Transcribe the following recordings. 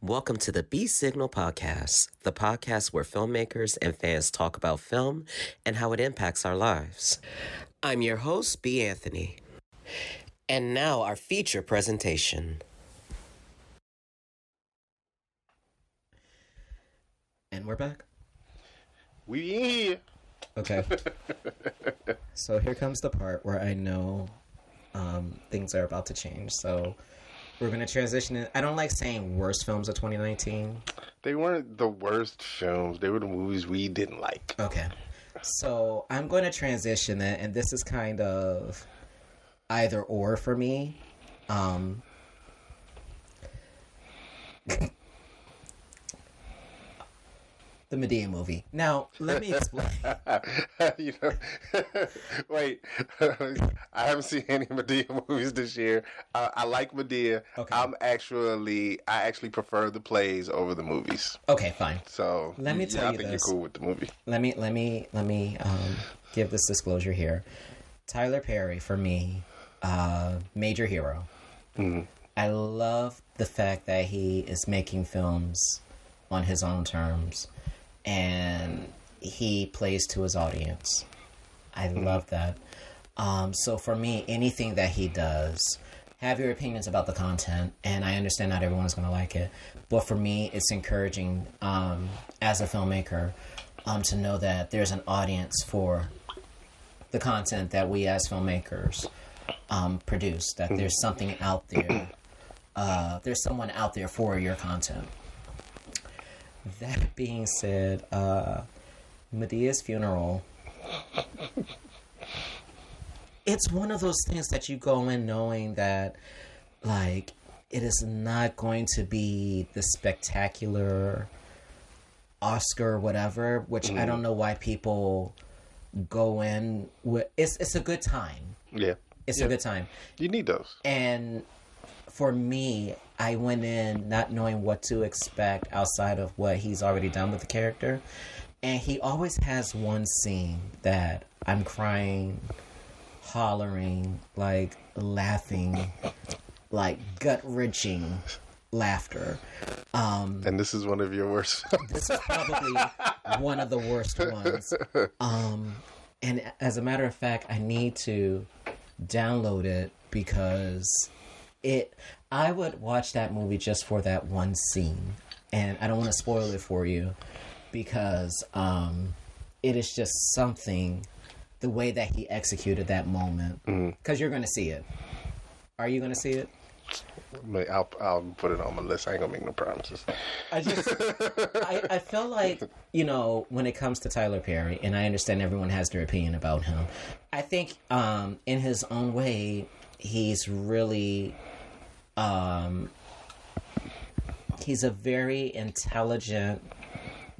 Welcome to the B Signal Podcast, the podcast where filmmakers and fans talk about film and how it impacts our lives. I'm your host, B. Anthony. And now our feature presentation. And we're back. Okay. So here comes the part where I know things are about to change. So we're going to transition in. I don't like saying worst films of 2019. They weren't the worst films. They were the movies we didn't like. Okay. So I'm going to transition that, and this is kind of either or for me. The Madea movie. Now, let me explain. You know, wait, I haven't seen any Madea movies this year. I like Madea. Okay. I actually prefer the plays over the movies. Okay, fine. So let me tell you, I think this. You're cool with the movie. Let me give this disclosure here. Tyler Perry, for me, major hero. Mm-hmm. I love the fact that he is making films on his own terms. And he plays to his audience. I love that. So for me, anything that he does, have your opinions about the content, and I understand not everyone's going to like it. But for me, it's encouraging as a filmmaker to know that there's an audience for the content that we as filmmakers produce, that there's something out there. There's someone out there for your content. That being said, Medea's funeral, it's one of those things that you go in knowing that, like, it is not going to be the spectacular Oscar whatever, which I don't know why people go in with. It's a good time. Yeah. It's a good time. You need those. And for me, I went in not knowing what to expect outside of what he's already done with the character. And he always has one scene that I'm crying, hollering, like laughing, like gut-wrenching laughter. And this is one of your worst. This is probably one of the worst ones. And as a matter of fact, I need to download it because I would watch that movie just for that one scene, and I don't want to spoil it for you because it is just something, the way that he executed that moment, because you're going to see it. Are you going to see it? I'll put it on my list. I ain't going to make no promises. I feel like, you know, when it comes to Tyler Perry, and I understand everyone has their opinion about him, I think in his own way, he's really, he's a very intelligent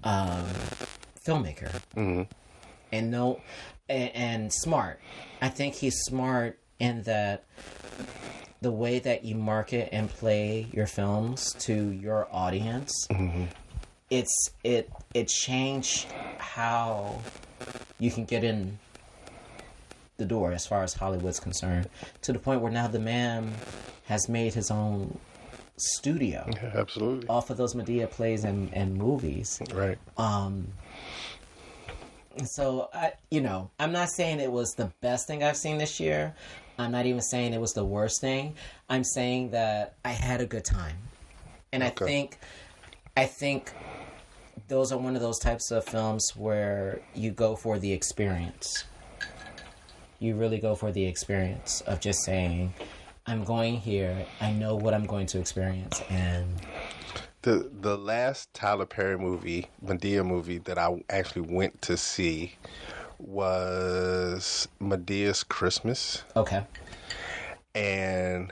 filmmaker, and smart. I think he's smart in that the way that you market and play your films to your audience, it changed how you can get in the door as far as Hollywood's concerned, to the point where now the man has made his own studio. Yeah, absolutely. Off of those Madea plays and movies. Right. So, I'm not saying it was the best thing I've seen this year. I'm not even saying it was the worst thing. I'm saying that I had a good time. And okay. I think those are one of those types of films where you go for the experience. You really go for the experience of just saying, I'm going here, I know what I'm going to experience. And the last Tyler Perry movie, Madea movie, that I actually went to see was Medea's Christmas. Okay. And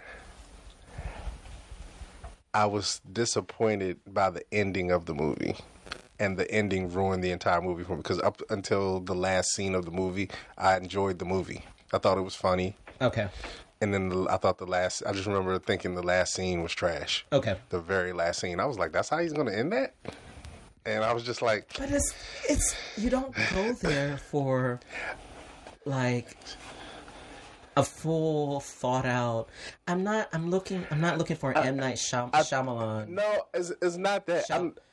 I was disappointed by the ending of the movie. And the ending ruined the entire movie for me, because up until the last scene of the movie, I enjoyed the movie. I thought it was funny. Okay. And then I just remember thinking the last scene was trash. Okay. The very last scene. I was like, that's how he's going to end that? And I was just like. But you don't go there for, like, a full thought out. I'm not looking for an M. Night Shyamalan. No, it's not that.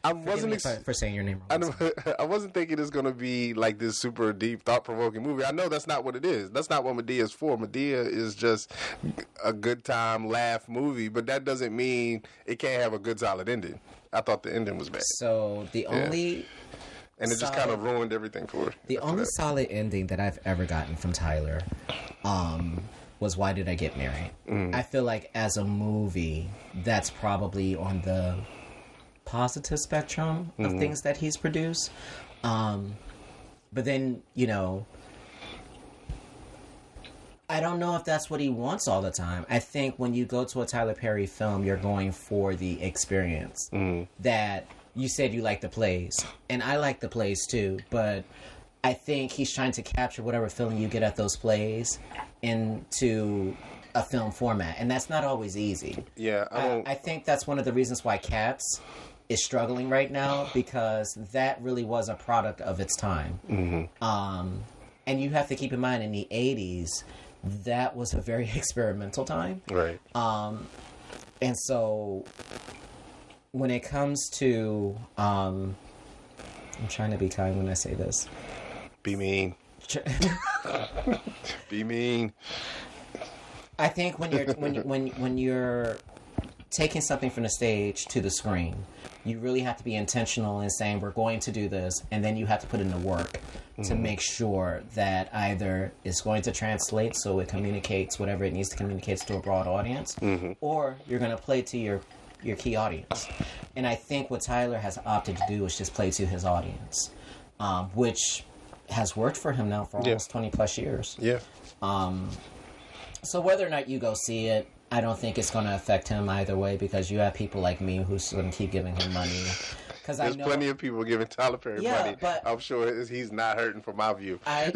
I wasn't saying your name wrong. I wasn't thinking it's gonna be like this super deep, thought provoking movie. I know that's not what it is. That's not what Madea is for. Madea is just a good time laugh movie, but that doesn't mean it can't have a good solid ending. I thought the ending was bad. So the only. And it just kind of ruined everything for her. The only solid ending that I've ever gotten from Tyler was Why Did I Get Married? Mm. I feel like as a movie, that's probably on the positive spectrum of things that he's produced. But then, you know, I don't know if that's what he wants all the time. I think when you go to a Tyler Perry film, you're going for the experience that... You said you like the plays, and I like the plays too, but I think he's trying to capture whatever feeling you get at those plays into a film format, and that's not always easy. Yeah, I think that's one of the reasons why Cats is struggling right now, because that really was a product of its time. Mm-hmm. And you have to keep in mind, in the 80s, that was a very experimental time. Right. And so... When it comes to, I'm trying to be kind when I say this. Be mean. Be mean. I think when you're taking something from the stage to the screen, you really have to be intentional in saying we're going to do this, and then you have to put in the work to make sure that either it's going to translate so it communicates whatever it needs to communicate to a broad audience, or you're going to play to your key audience. And I think what Tyler has opted to do is just play to his audience, which has worked for him now for almost 20 plus years. Yeah. So whether or not you go see it, I don't think it's going to affect him either way, because you have people like me who's going to keep giving him money. There's plenty of people giving Tyler Perry money. But I'm sure he's not hurting from my view. I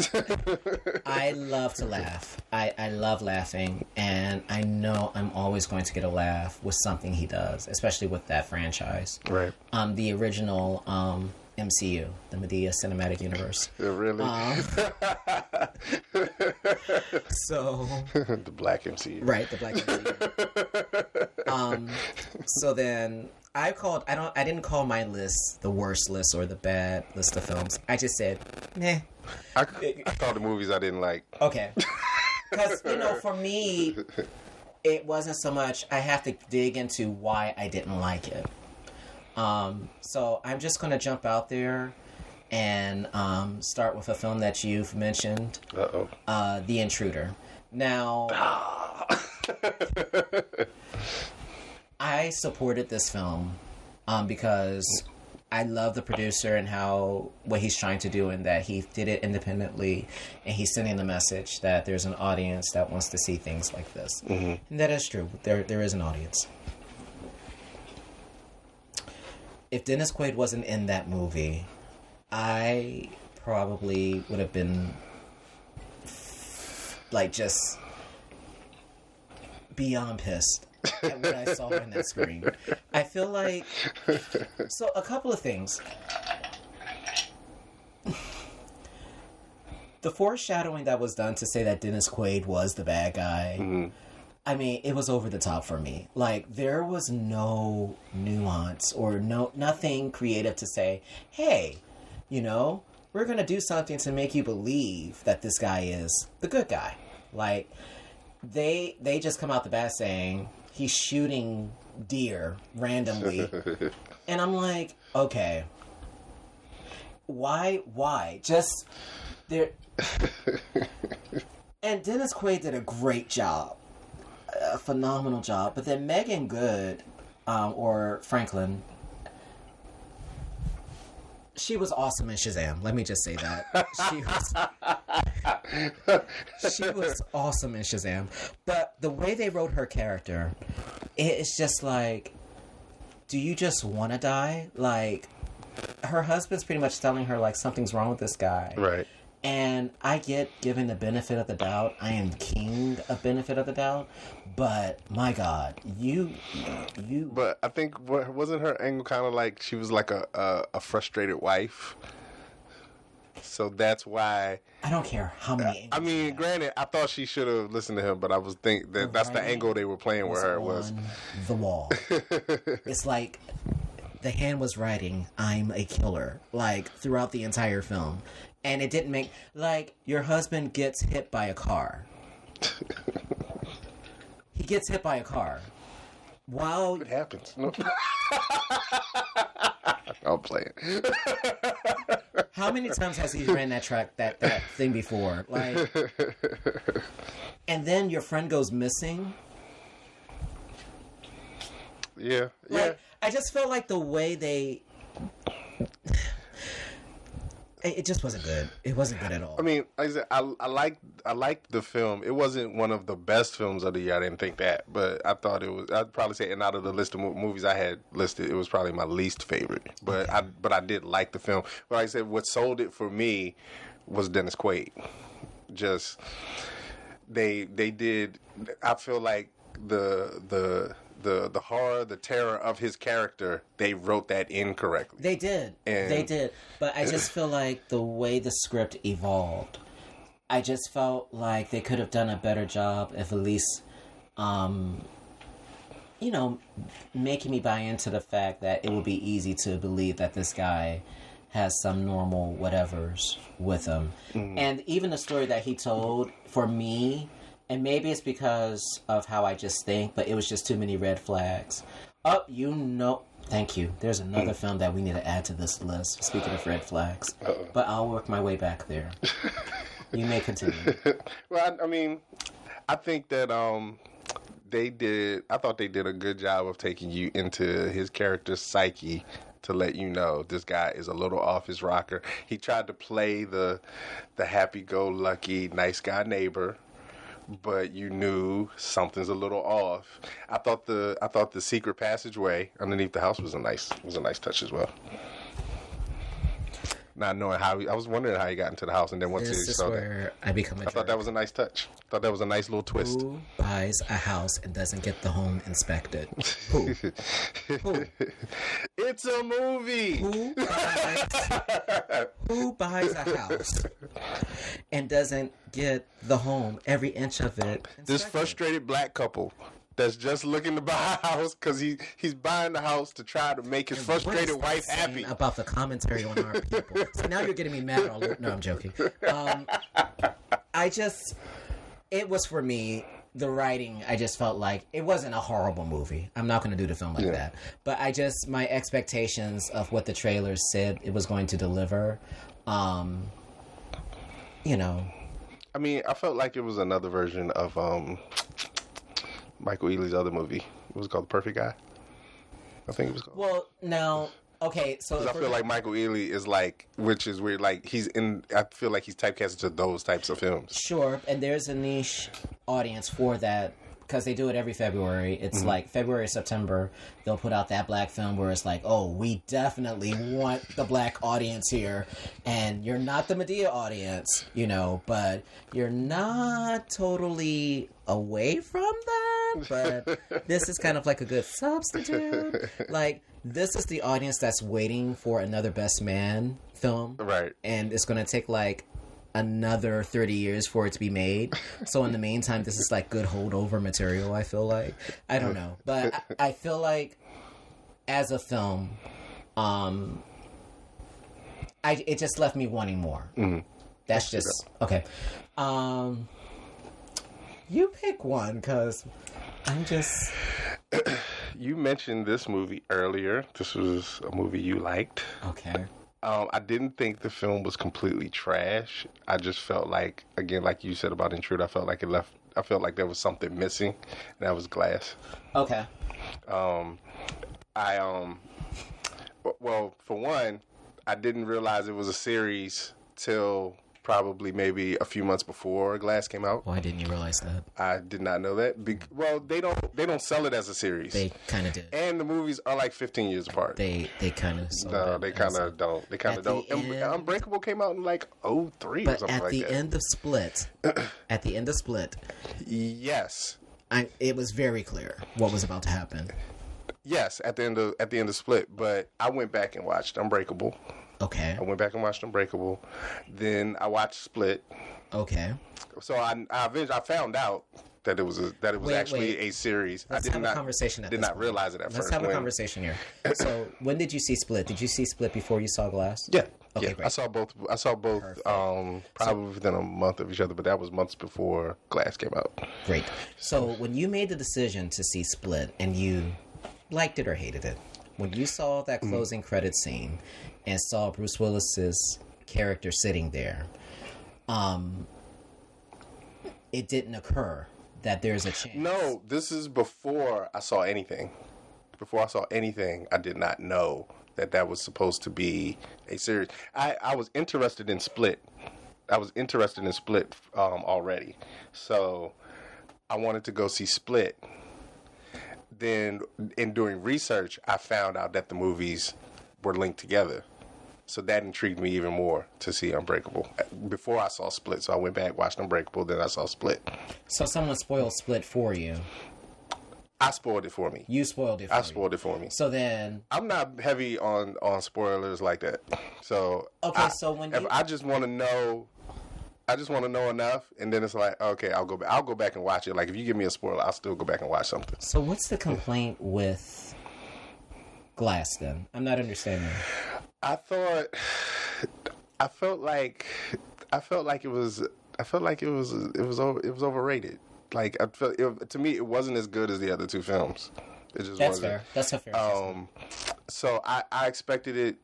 love to laugh. I love laughing. And I know I'm always going to get a laugh with something he does, especially with that franchise. Right. The original MCU, the Madea Cinematic Universe. Really? So... The Black MCU. Right, the Black MCU. So then... I didn't call my list the worst list or the bad list of films. I just said, meh. I called the movies I didn't like. Okay. Because, you know, for me, it wasn't so much. I have to dig into why I didn't like it. So I'm just going to jump out there and start with a film that you've mentioned. Uh-oh. The Intruder. Now... I supported this film because I love the producer and what he's trying to do, and that he did it independently, and he's sending the message that there's an audience that wants to see things like this. Mm-hmm. And that is true. There is an audience. If Dennis Quaid wasn't in that movie, I probably would have been like just beyond pissed at what I saw on that screen. I feel like... So, a couple of things. The foreshadowing that was done to say that Dennis Quaid was the bad guy, I mean, it was over the top for me. Like, there was no nuance or nothing creative to say, hey, you know, we're going to do something to make you believe that this guy is the good guy. Like, they just come out the bat saying... He's shooting deer randomly. And I'm like, okay. Why? Just... there. And Dennis Quaid did a great job. A phenomenal job. But then Megan Good, or Franklin... She was awesome in Shazam. Let me just say that. She was awesome in Shazam. But the way they wrote her character, it's just like, do you just want to die? Like, her husband's pretty much telling her, like, something's wrong with this guy. Right. And I get given the benefit of the doubt. I am king of benefit of the doubt. But, my God, you... But I think, wasn't her angle kind of like she was like a frustrated wife? So that's why I don't care how many. I mean, granted, I thought she should have listened to him, but I was thinking that that's the angle they were playing with her was the wall. It's like the hand was writing, "I'm a killer," like throughout the entire film, and it didn't make like your husband gets hit by a car. He gets hit by a car. Wow. It happens. No. I'll play it. How many times has he ran that track, that thing before? Like, and then your friend goes missing? Yeah. Yeah. Like, I just felt like the way they... It just wasn't good. It wasn't good at all. I mean, like I said, I liked the film. It wasn't one of the best films of the year. I didn't think that, but I thought it was. I'd probably say, and out of the list of movies I had listed, it was probably my least favorite. But okay. I did like the film. But like I said, what sold it for me was Dennis Quaid. Just they did. I feel like the horror, the terror of his character, they wrote that incorrectly. They did. And they did. But I just feel like the way the script evolved, I just felt like they could have done a better job if at least, making me buy into the fact that it would be easy to believe that this guy has some normal whatevers with him. Mm. And even the story that he told, for me... And maybe it's because of how I just think, but it was just too many red flags. Oh, you know... Thank you. There's another film that we need to add to this list, speaking of red flags. Uh-oh. But I'll work my way back there. You may continue. Well, I think that I thought they did a good job of taking you into his character's psyche to let you know this guy is a little off his rocker. He tried to play the happy-go-lucky, nice guy neighbor, but you knew something's a little off. I thought the secret passageway underneath the house was a nice touch as well. Not knowing how I was wondering how he got into the house, and then once he saw that, I thought that was a nice touch. I thought that was a nice little twist. Who buys a house and doesn't get the home inspected? Who? Who? It's a movie. Who buys a house and doesn't get the home, every inch of it inspected? This frustrated black couple that's just looking to buy a house because he's buying the house to try to make his frustrated wife happy. About the commentary on our people. So now you're getting me mad. No, I'm joking. It was for me, the writing, I just felt like it wasn't a horrible movie. I'm not going to do the film like that. But my expectations of what the trailer said it was going to deliver, I felt like it was another version of... Michael Ealy's other movie. It was called The Perfect Guy. I think it was called. Well, no. Okay, so... Because I feel like Michael Ealy is like... Which is weird. Like, I feel like he's typecast to those types of films. Sure. And there's a niche audience for that. Because they do it every February. It's like February or September. They'll put out that black film where it's like, oh, we definitely want the black audience here. And you're not the Madea audience, but you're not totally away from that. But this is kind of like a good substitute. Like, this is the audience that's waiting for another Best Man film. Right. And it's going to take like another 30 years for it to be made. So in the meantime, this is like good holdover material, I feel like. I don't know. But I feel like as a film, it just left me wanting more. Mm-hmm. That's just... Okay. You pick one, because I'm just... You mentioned this movie earlier. This was a movie you liked. Okay. I didn't think the film was completely trash. I just felt like, again, like you said about Intruder, I felt like there was something missing, and that was Glass. Okay. Well, for one, I didn't realize it was a series till probably maybe a few months before Glass came out. Why didn't you realize that? I did not know that. Well, they don't sell it as a series. They kind of did. And the movies are like 15 years apart. They kind of sold it. No, they kind of don't. They kind of don't. Unbreakable came out in like 03 or something like that. At the end of Split. Yes. It was very clear what was about to happen. Yes, at the end of Split, but I went back and watched Unbreakable. Okay. I went back and watched Unbreakable. Then I watched Split. Okay. So I found out that it was actually a series. Let's have a conversation here. So when did you see Split? Did you see Split before you saw Glass? Yeah. Okay, yeah. I saw both probably within a month of each other, but that was months before Glass came out. Great. So when you made the decision to see Split and you liked it or hated it, when you saw that closing credit scene and saw Bruce Willis's character sitting there, it didn't occur that there's a chance. No, this is before I saw anything. Before I saw anything, I did not know that was supposed to be a series. I was interested in Split. Already. So I wanted to go see Split. Then, in doing research, I found out that the movies were linked together. So that intrigued me even more to see Unbreakable before I saw Split. So I went back, watched Unbreakable, then I saw Split. So someone spoiled Split for you. I spoiled it for me. You spoiled it for me. I spoiled it for me. So then... I'm not heavy on spoilers like that. So... Okay, I just want to know... I just want to know enough, and then it's like, okay, I'll go back and watch it. Like, if you give me a spoiler, I'll still go back and watch something. So what's the complaint with Glass, then? I'm not understanding. I felt like it was overrated. Like, to me, it wasn't as good as the other two films. It just wasn't. Fair. That's a fair assessment. So I expected it.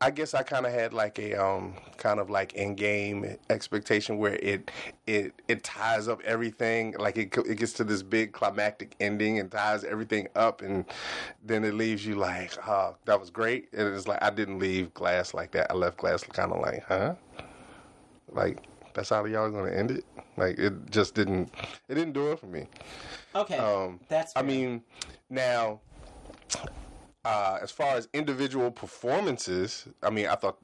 I guess I kind of had like a kind of like in-game expectation where it ties up everything. Like it gets to this big climactic ending and ties everything up, and then it leaves you like, oh, that was great. And it's like I didn't leave Glass like that. I left Glass kind of like, huh? Like that's how y'all going to end it? Like it just didn't. It didn't do it for me. Okay, that's fair. I mean, now. As far as individual performances, I mean, I thought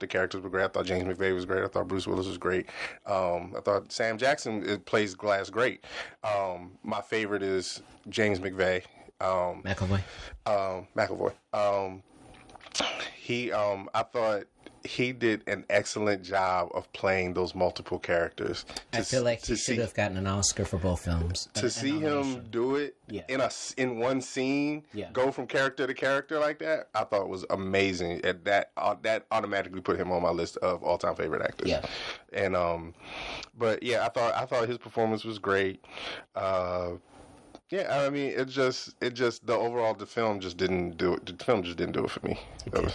the characters were great. I thought James McAvoy was great. I thought Bruce Willis was great. I thought Sam Jackson plays Glass great. My favorite is James McAvoy. McAvoy. I thought he did an excellent job of playing those multiple characters. I feel like he should have gotten an Oscar for both films. To see him do it in one scene, go from character to character like that, I thought was amazing. And that automatically put him on my list of all-time favorite actors. Yeah. And but yeah, I thought his performance was great. Yeah, I mean, it just the film just didn't do it for me. Okay.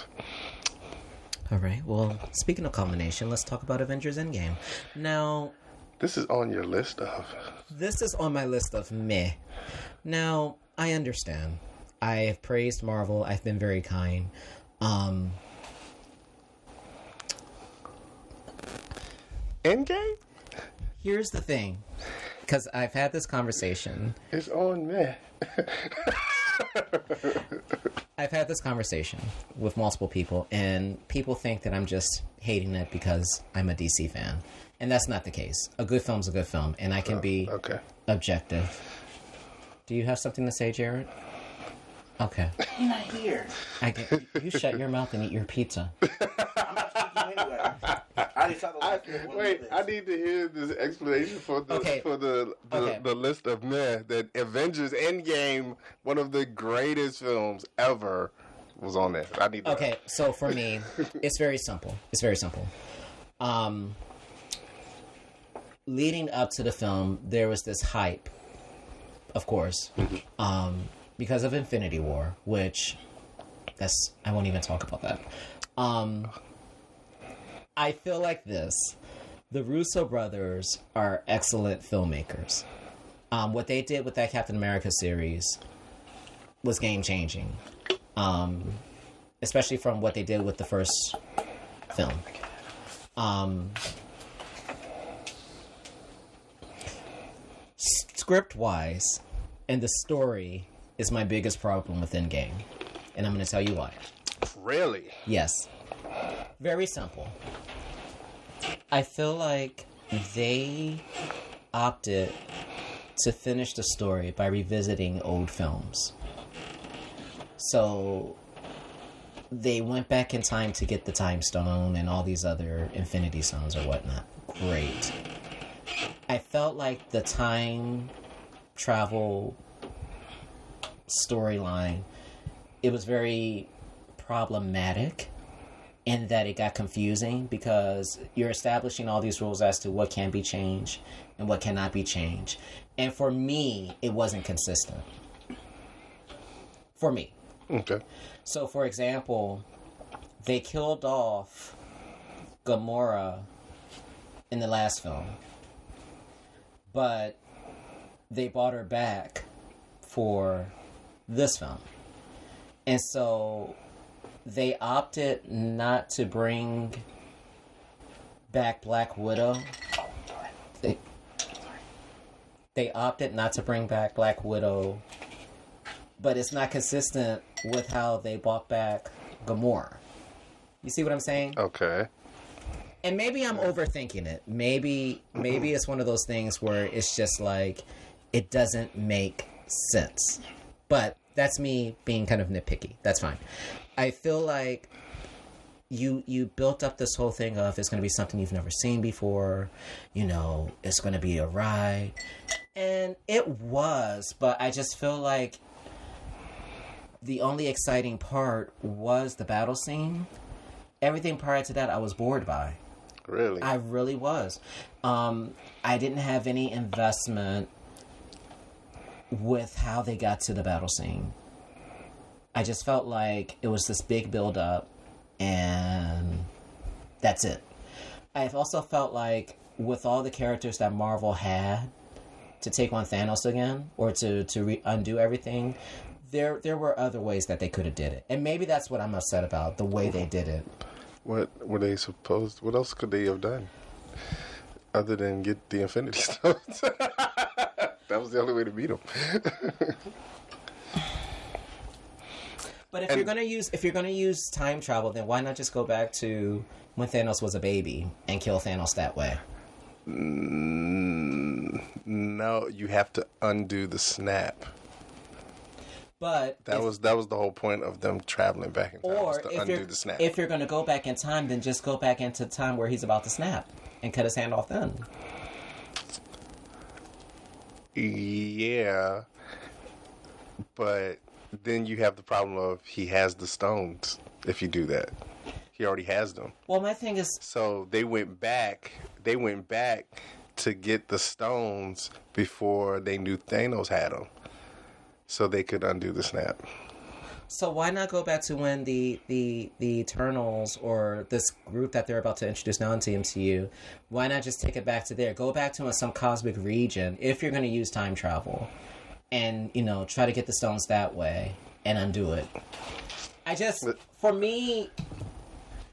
All right. Well, speaking of culmination, let's talk about Avengers Endgame. Now, this is on your list of. This is on my list of meh. Now, I understand. I have praised Marvel. I've been very kind. Endgame? Here's the thing. Because I've had this conversation. It's on meh. I've had this conversation with multiple people, and people think that I'm just hating it because I'm a DC fan, and that's not the case. A good film's a good film, and I can be objective. Do you have something to say, Jared? Okay. I'm not here. You shut your mouth and eat your pizza. I'm not speaking anyway. I need to hear this explanation for the list of meh that Avengers Endgame, one of the greatest films ever, was on there. I need. Okay, so for me, it's very simple. It's very simple. Leading up to the film, there was this hype, of course, because of Infinity War, which I won't even talk about that. I feel like this. The Russo brothers are excellent filmmakers. What they did with that Captain America series was game-changing, especially from what they did with the first film. Script-wise, and the story is my biggest problem with Endgame, and I'm going to tell you why. Really? Yes. Very simple. I feel like they opted to finish the story by revisiting old films. So they went back in time to get the Time Stone and all these other Infinity Stones or whatnot. Great. I felt like the time travel storyline, it was very problematic in that it got confusing because you're establishing all these rules as to what can be changed and what cannot be changed. And for me, it wasn't consistent. For me. Okay. So, for example, they killed off Gamora in the last film, but they brought her back for this film. And so they opted not to bring back Black Widow. They opted not to bring back Black Widow, but it's not consistent with how they brought back Gamora. You see what I'm saying? Okay. And maybe I'm overthinking it. Maybe it's one of those things where it's just like, it doesn't make sense. But that's me being kind of nitpicky. That's fine. I feel like you built up this whole thing of it's going to be something you've never seen before. You know, it's going to be a ride. And it was, but I just feel like the only exciting part was the battle scene. Everything prior to that, I was bored by. Really? I really was. I didn't have any investment with how they got to the battle scene. I just felt like it was this big build-up, and that's it. I've also felt like with all the characters that Marvel had to take on Thanos again, or to undo everything, there were other ways that they could have did it. And maybe that's what I'm upset about, the way they did it. What were they supposed... What else could they have done other than get the Infinity Stones? That was the only way to beat them. But if you're gonna use time travel, then why not just go back to when Thanos was a baby and kill Thanos that way? No, you have to undo the snap. But that was the whole point of them traveling back in time, or was to undo the snap. If you're gonna go back in time, then just go back into time where he's about to snap and cut his hand off then. Yeah, but then you have the problem of he has the stones if you do that. He already has them. Well, my thing is... So they went back to get the stones before they knew Thanos had them, so they could undo the snap. So why not go back to when the Eternals, or this group that they're about to introduce now into MCU, why not just take it back to there? Go back to some cosmic region if you're going to use time travel and, you know, try to get the stones that way and undo it. For me,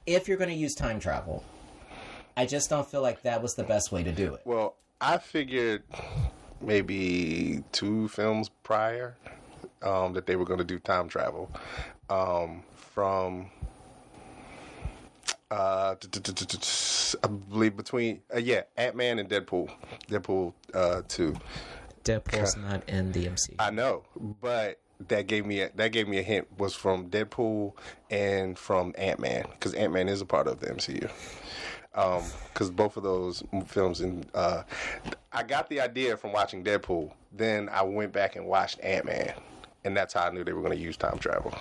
if you're going to use time travel, I just don't feel like that was the best way to do it. Well, I figured maybe 2 films prior... that they were going to do time travel from I believe between Ant-Man and Deadpool 2. Deadpool's not in the MCU. I know, but that gave me a hint was from Deadpool and from Ant-Man, because Ant-Man is a part of the MCU. Because both of those films, and I got the idea from watching Deadpool. Then I went back and watched Ant-Man. And that's how I knew they were going to use time travel.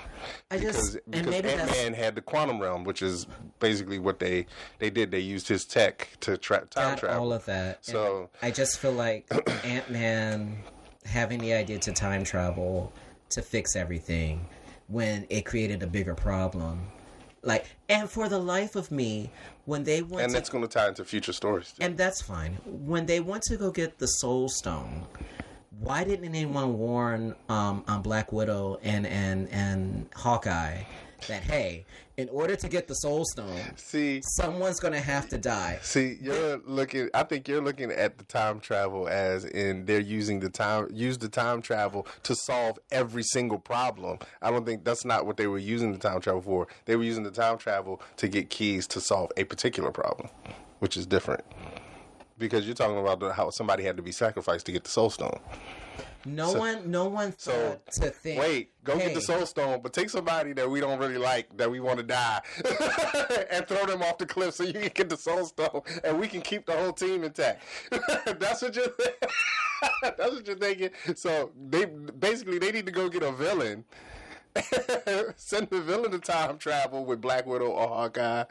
Because Ant-Man had the quantum realm, which is basically what they did. They used his tech to time travel. All of that. So and I just feel like Ant-Man having the idea to time travel to fix everything when it created a bigger problem. Like, and for the life of me, when they went and that's going to tie into future stories too. And that's fine. When they went to go get the Soul Stone, why didn't anyone warn on Black Widow and Hawkeye that, hey, in order to get the Soul Stone, someone's going to have to die? See, I think you're looking at the time travel as in they're using the time travel to solve every single problem. I don't think that's not what they were using the time travel for. They were using the time travel to get keys to solve a particular problem, which is different. Because you're talking about how somebody had to be sacrificed to get the Soul Stone. No one thought to think. Wait, go get the Soul Stone, but take somebody that we don't really like, that we want to die, and throw them off the cliff so you can get the Soul Stone, and we can keep the whole team intact. That's what you're thinking. So they need to go get a villain. Send the villain to time travel with Black Widow or Hawkeye,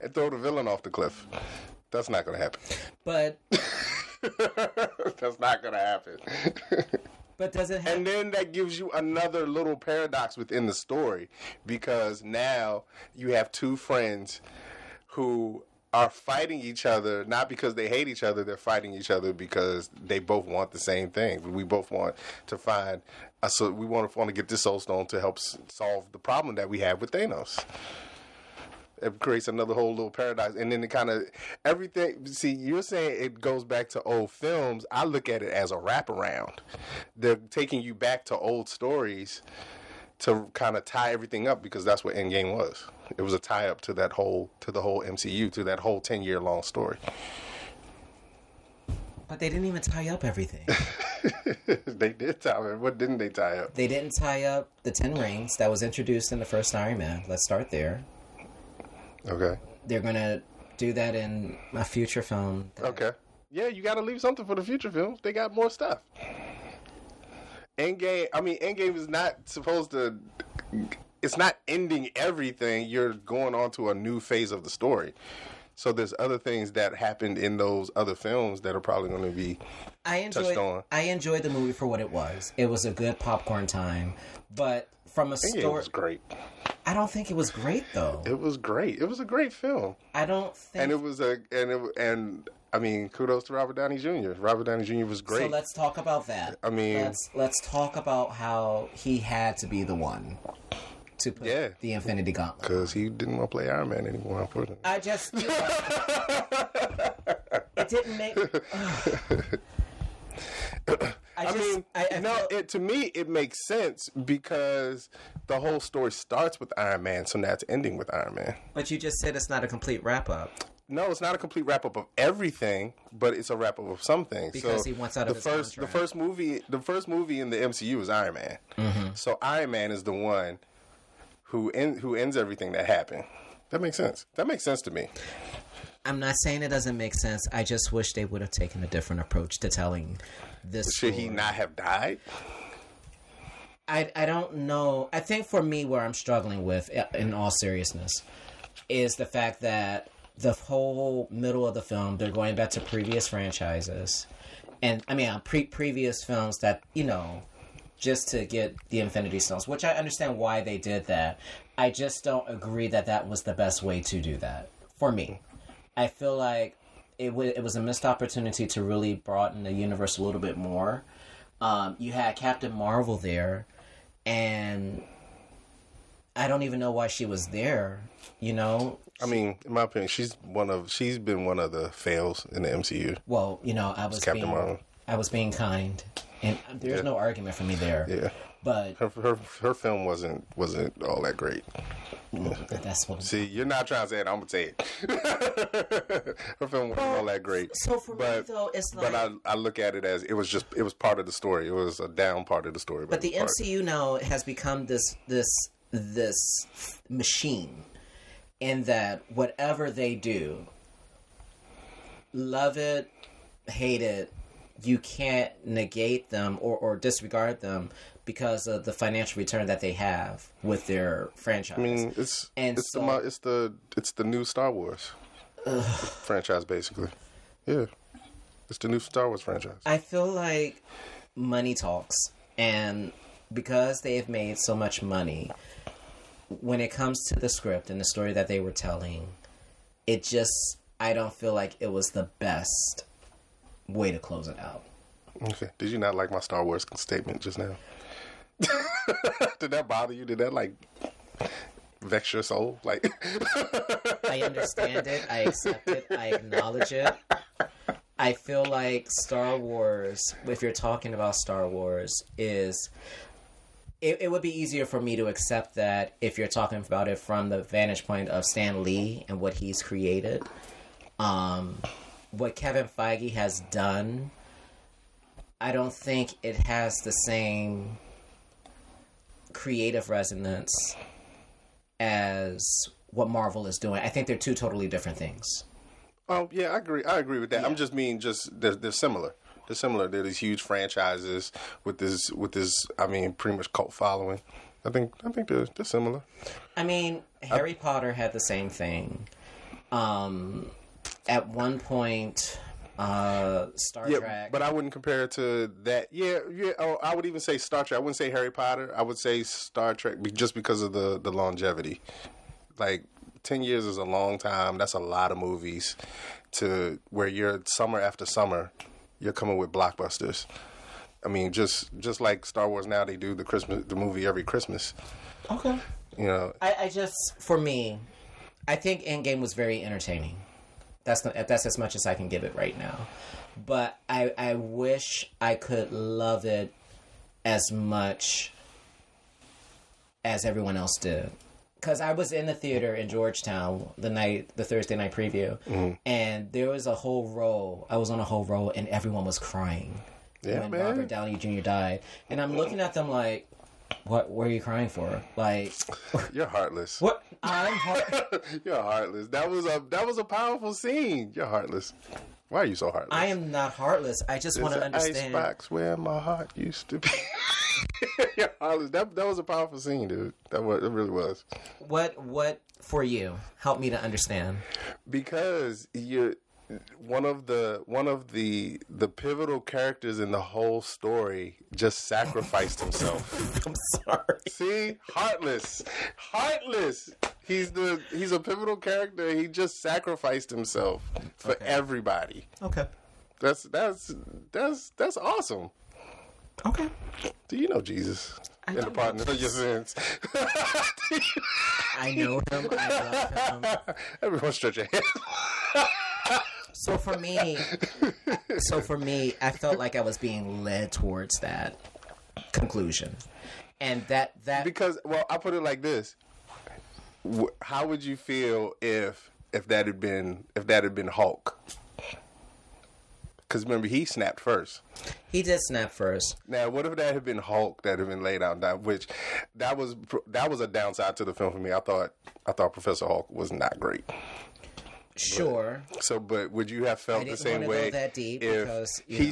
and throw the villain off the cliff. That's not going to happen. But. That's not going to happen. But does it happen? And then that gives you another little paradox within the story, because now you have two friends who are fighting each other, not because they hate each other, they're fighting each other because they both want the same thing. We both want to find, so we want to get this Soul Stone to help solve the problem that we have with Thanos. It creates another whole little paradise. And then it kind of, everything, see, you're saying it goes back to old films. I look at it as a wraparound. They're taking you back to old stories to kind of tie everything up, because that's what Endgame was. It was a tie-up to that whole, to the whole MCU, to that whole 10-year-long story. But they didn't even tie up everything. They did tie up. What didn't they tie up? They didn't tie up the 10 Rings that was introduced in the first Iron Man. Let's start there. Okay. They're going to do that in a future film. Okay. Yeah, you got to leave something for the future films. They got more stuff. Endgame is not supposed to... It's not ending everything. You're going on to a new phase of the story. So there's other things that happened in those other films that are probably going to be touched on. I enjoyed the movie for what it was. It was a good popcorn time. But from a story... It was great. I don't think it was great, though. It was great. It was a great film. I don't think... And it was a... I mean, kudos to Robert Downey Jr. Robert Downey Jr. was great. So let's talk about that. I mean... Let's talk about how he had to be the one to put the Infinity Gauntlet. Because he didn't want to play Iron Man anymore, unfortunately. I just... It didn't make... to me, it makes sense because the whole story starts with Iron Man, so now it's ending with Iron Man. But you just said it's not a complete wrap-up. No, it's not a complete wrap-up of everything, but it's a wrap-up of some things. Because he wants out of his contract. The first movie in the MCU is Iron Man. Mm-hmm. So Iron Man is the one who ends everything that happened. That makes sense. That makes sense to me. I'm not saying it doesn't make sense. I just wish they would have taken a different approach to telling this story. Should he not have died? I don't know. I think for me, where I'm struggling with, in all seriousness, is the fact that the whole middle of the film, they're going back to previous franchises. And, I mean, previous films that, you know, just to get the Infinity Stones, which I understand why they did that. I just don't agree that was the best way to do that, for me. I feel like it was a missed opportunity to really broaden the universe a little bit more. You had Captain Marvel there, and I don't even know why she was there, you know? I mean, in my opinion, she's been one of the fails in the MCU. Well, you know, I was being kind, and there's no argument for me there. Yeah. But her film wasn't all that great. That's what. See, you're not trying to say it. I'm gonna say it. Her film wasn't all that great. So me though, it's like. But I look at it as it was part of the story. It was a down part of the story. But the MCU now has become this machine, in that whatever they do, love it, hate it, you can't negate them or disregard them. Because of the financial return that they have with their franchise. I mean, it's the new Star Wars franchise, basically. Yeah, it's the new Star Wars franchise. I feel like money talks, and because they have made so much money, when it comes to the script and the story that they were telling, it just, I don't feel like it was the best way to close it out. Okay, did you not like my Star Wars statement just now? Did that bother you? Did that vex your soul? I understand it. I accept it. I acknowledge it. I feel like Star Wars, if you're talking about Star Wars, it would be easier for me to accept that if you're talking about it from the vantage point of Stan Lee and what he's created. What Kevin Feige has done I don't think it has the same creative resonance as what Marvel is doing. I think they're two totally different things. Oh, yeah, I agree with that. Yeah. I'm just mean just they're similar. They're similar. They're these huge franchises with this I mean, pretty much cult following. I think they're similar. I mean, Harry Potter had the same thing. At one point, Star Trek. But I wouldn't compare it to that. Yeah. Oh, I would even say Star Trek. I wouldn't say Harry Potter. I would say Star Trek just because of the longevity. Like, 10 years is a long time. That's a lot of movies to where you're summer after summer, you're coming with blockbusters. I mean, just like Star Wars now, they do the movie every Christmas. Okay. You know, I just, for me, I think Endgame was very entertaining. That's as much as I can give it right now. But I wish I could love it as much as everyone else did. Because I was in the theater in Georgetown the Thursday night preview, and there was a whole row. I was on a whole row, and everyone was crying when Robert Downey Jr. died. And I'm looking at them like, what were you crying for? Like, you're heartless. What? I'm heartless. You're heartless. That was a powerful scene. You're heartless. Why are you so heartless? I am not heartless. I just want to understand. Icebox where my heart used to be. You're heartless. That was a powerful scene, dude. It really was. What for you? Help me to understand. Because you're one of the pivotal characters in the whole story just sacrificed himself. I'm sorry. See? Heartless. He's a pivotal character. He just sacrificed himself for everybody. Okay. That's awesome. Okay. Do you know Jesus? And the pardon of your sins. I know him. I love him. Everyone stretch your hands. So for me, I felt like I was being led towards that conclusion, and that because I put it like this: how would you feel if that had been Hulk? Because remember, he snapped first. He did snap first. Now, what if that had been Hulk that had been laid out? That was a downside to the film for me. I thought Professor Hulk was not great. Sure. But would you have felt the same way if he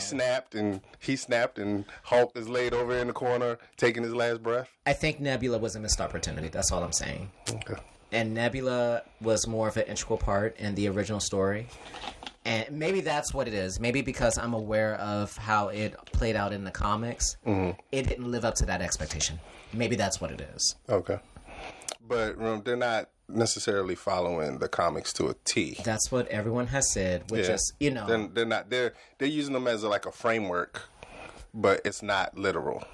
snapped and Hulk is laid over in the corner taking his last breath? I think Nebula was a missed opportunity. That's all I'm saying. Okay. And Nebula was more of an integral part in the original story. And maybe that's what it is. Maybe because I'm aware of how it played out in the comics, it didn't live up to that expectation. Maybe that's what it is. Okay. But they're not necessarily following the comics to a T. That's what everyone has said, which is, you know. They're not. They're using them as like a framework, but it's not literal.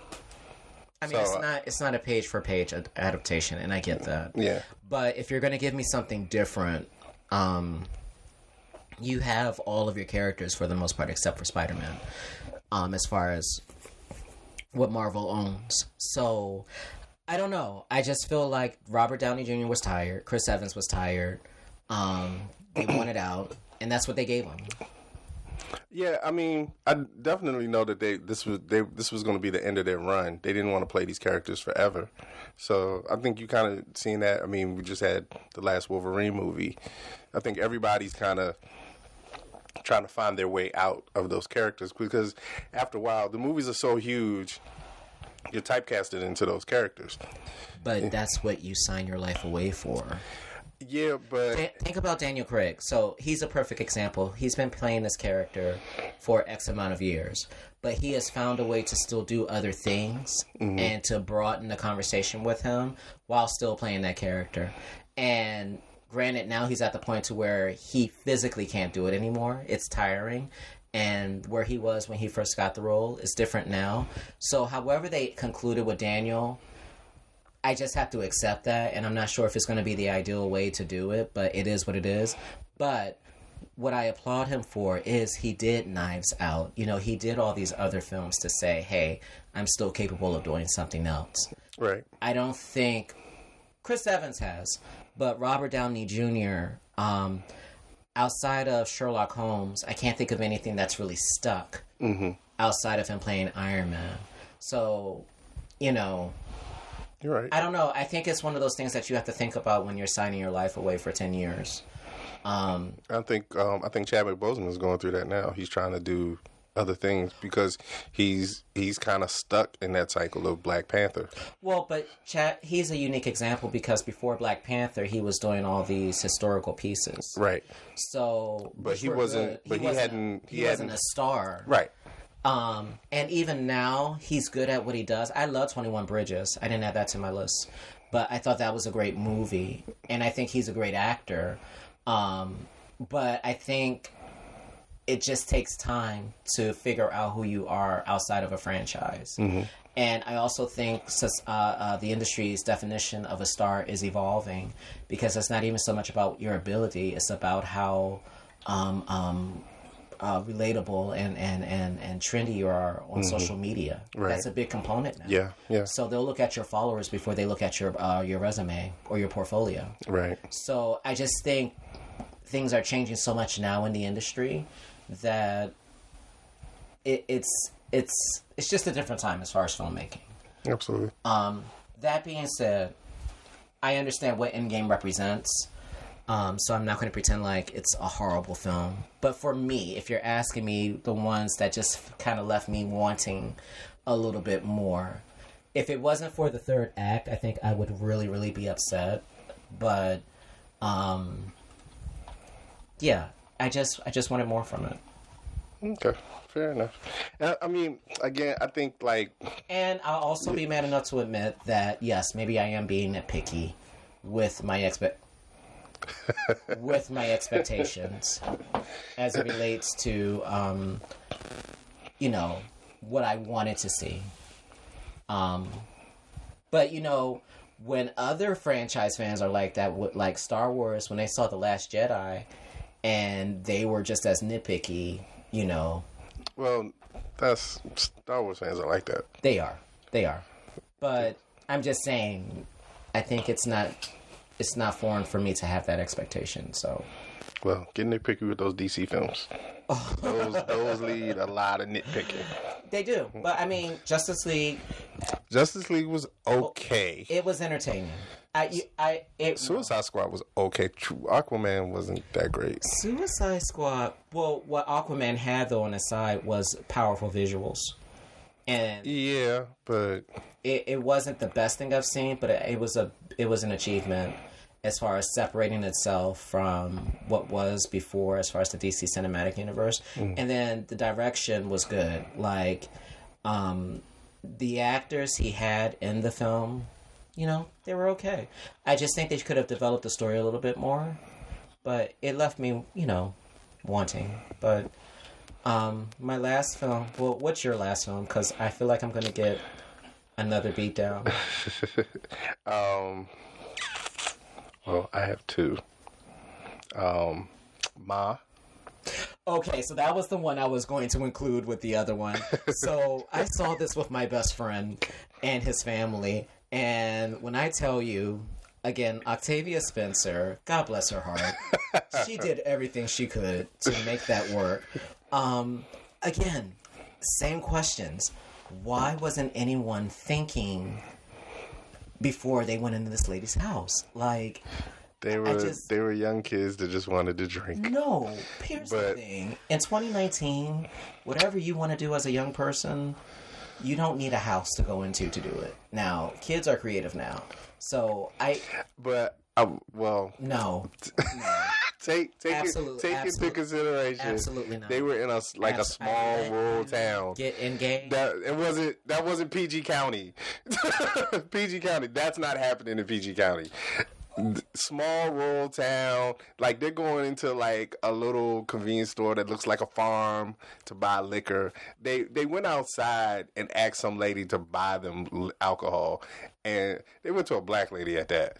I mean, it's not a page-for-page adaptation, and I get that. Yeah. But if you're going to give me something different, you have all of your characters for the most part, except for Spider-Man, as far as what Marvel owns. So, I don't know. I just feel like Robert Downey Jr. was tired. Chris Evans was tired. They wanted out, and that's what they gave him. Yeah, I mean, I definitely know that this was going to be the end of their run. They didn't want to play these characters forever. So I think you kind of seen that. I mean, we just had the last Wolverine movie. I think everybody's kind of trying to find their way out of those characters because after a while, the movies are so huge, you're typecasted into those characters. But that's what you sign your life away for. Yeah, but think about Daniel Craig. So he's a perfect example. He's been playing this character for X amount of years, but he has found a way to still do other things and to broaden the conversation with him while still playing that character. And granted, now he's at the point to where he physically can't do it anymore. It's tiring. And where he was when he first got the role is different now. So however they concluded with Daniel, I just have to accept that, and I'm not sure if it's going to be the ideal way to do it, but it is what it is. But what I applaud him for is he did Knives Out. You know, he did all these other films to say, hey, I'm still capable of doing something else. Right. I don't think Chris Evans has, but Robert Downey Jr., outside of Sherlock Holmes, I can't think of anything that's really stuck mm-hmm. outside of him playing Iron Man. So, you know... You're right. I don't know. I think it's one of those things that you have to think about when you're signing your life away for 10 years. I think Chadwick Boseman is going through that now. He's trying to do other things because he's kind of stuck in that cycle of Black Panther. Well, but he's a unique example because before Black Panther, he was doing all these historical pieces. Right. So, but he wasn't. But he wasn't a star. Right. And even now, he's good at what he does. I love 21 Bridges. I didn't add that to my list, but I thought that was a great movie, and I think he's a great actor. But I think it just takes time to figure out who you are outside of a franchise. Mm-hmm. And I also think the industry's definition of a star is evolving because it's not even so much about your ability. It's about how relatable and trendy you are on mm-hmm. social media. Right. That's a big component now. Yeah, yeah. So they'll look at your followers before they look at your resume or your portfolio. Right. So I just think things are changing so much now in the industry that it's just a different time as far as filmmaking. Absolutely. That being said, I understand what Endgame represents, so I'm not going to pretend like it's a horrible film. But for me, if you're asking me the ones that just kind of left me wanting a little bit more, if it wasn't for the third act, I think I would really, really be upset. But... yeah, I just wanted more from it. Okay, fair enough. I mean, again, I think like... And I'll also be mad enough to admit that, yes, maybe I am being nitpicky with my expectations as it relates to, you know, what I wanted to see. But, you know, when other franchise fans are like that, like Star Wars, when they saw The Last Jedi... And they were just as nitpicky, you know. Well, that's... Star Wars fans are like that. They are. But I'm just saying, I think it's not foreign for me to have that expectation, so... Well, get nitpicky with those DC films. Those lead a lot of nitpicking. They do. But, I mean, Justice League was okay. It was entertaining. Suicide Squad was okay. True, Aquaman wasn't that great. Suicide Squad. Well, what Aquaman had though on the side was powerful visuals, and yeah, but it wasn't the best thing I've seen. But it was an achievement as far as separating itself from what was before, as far as the DC Cinematic Universe. Mm. And then the direction was good. Like the actors he had in the film. You know, they were okay. I just think they could have developed the story a little bit more, but it left me, you know, wanting. But my last film... Well, what's your last film? Because I feel like I'm going to get another beatdown. Well, I have two. Ma. Okay, so that was the one I was going to include with the other one. So I saw this with my best friend and his family. And when I tell you, again, Octavia Spencer, God bless her heart, she did everything she could to make that work. Again, same questions. Why wasn't anyone thinking before they went into this lady's house? Like... They were young kids that just wanted to drink. No, here's the thing. In 2019, whatever you want to do as a young person... You don't need a house to go into to do it. Now, kids are creative now. So, No. Take it into consideration. Absolutely not. They were in a small rural town. Get engaged. That wasn't PG County. PG County. That's not happening in PG County. Small rural town, like they're going into like a little convenience store that looks like a farm to buy liquor. They went outside and asked some lady to buy them alcohol, and they went to a black lady at that.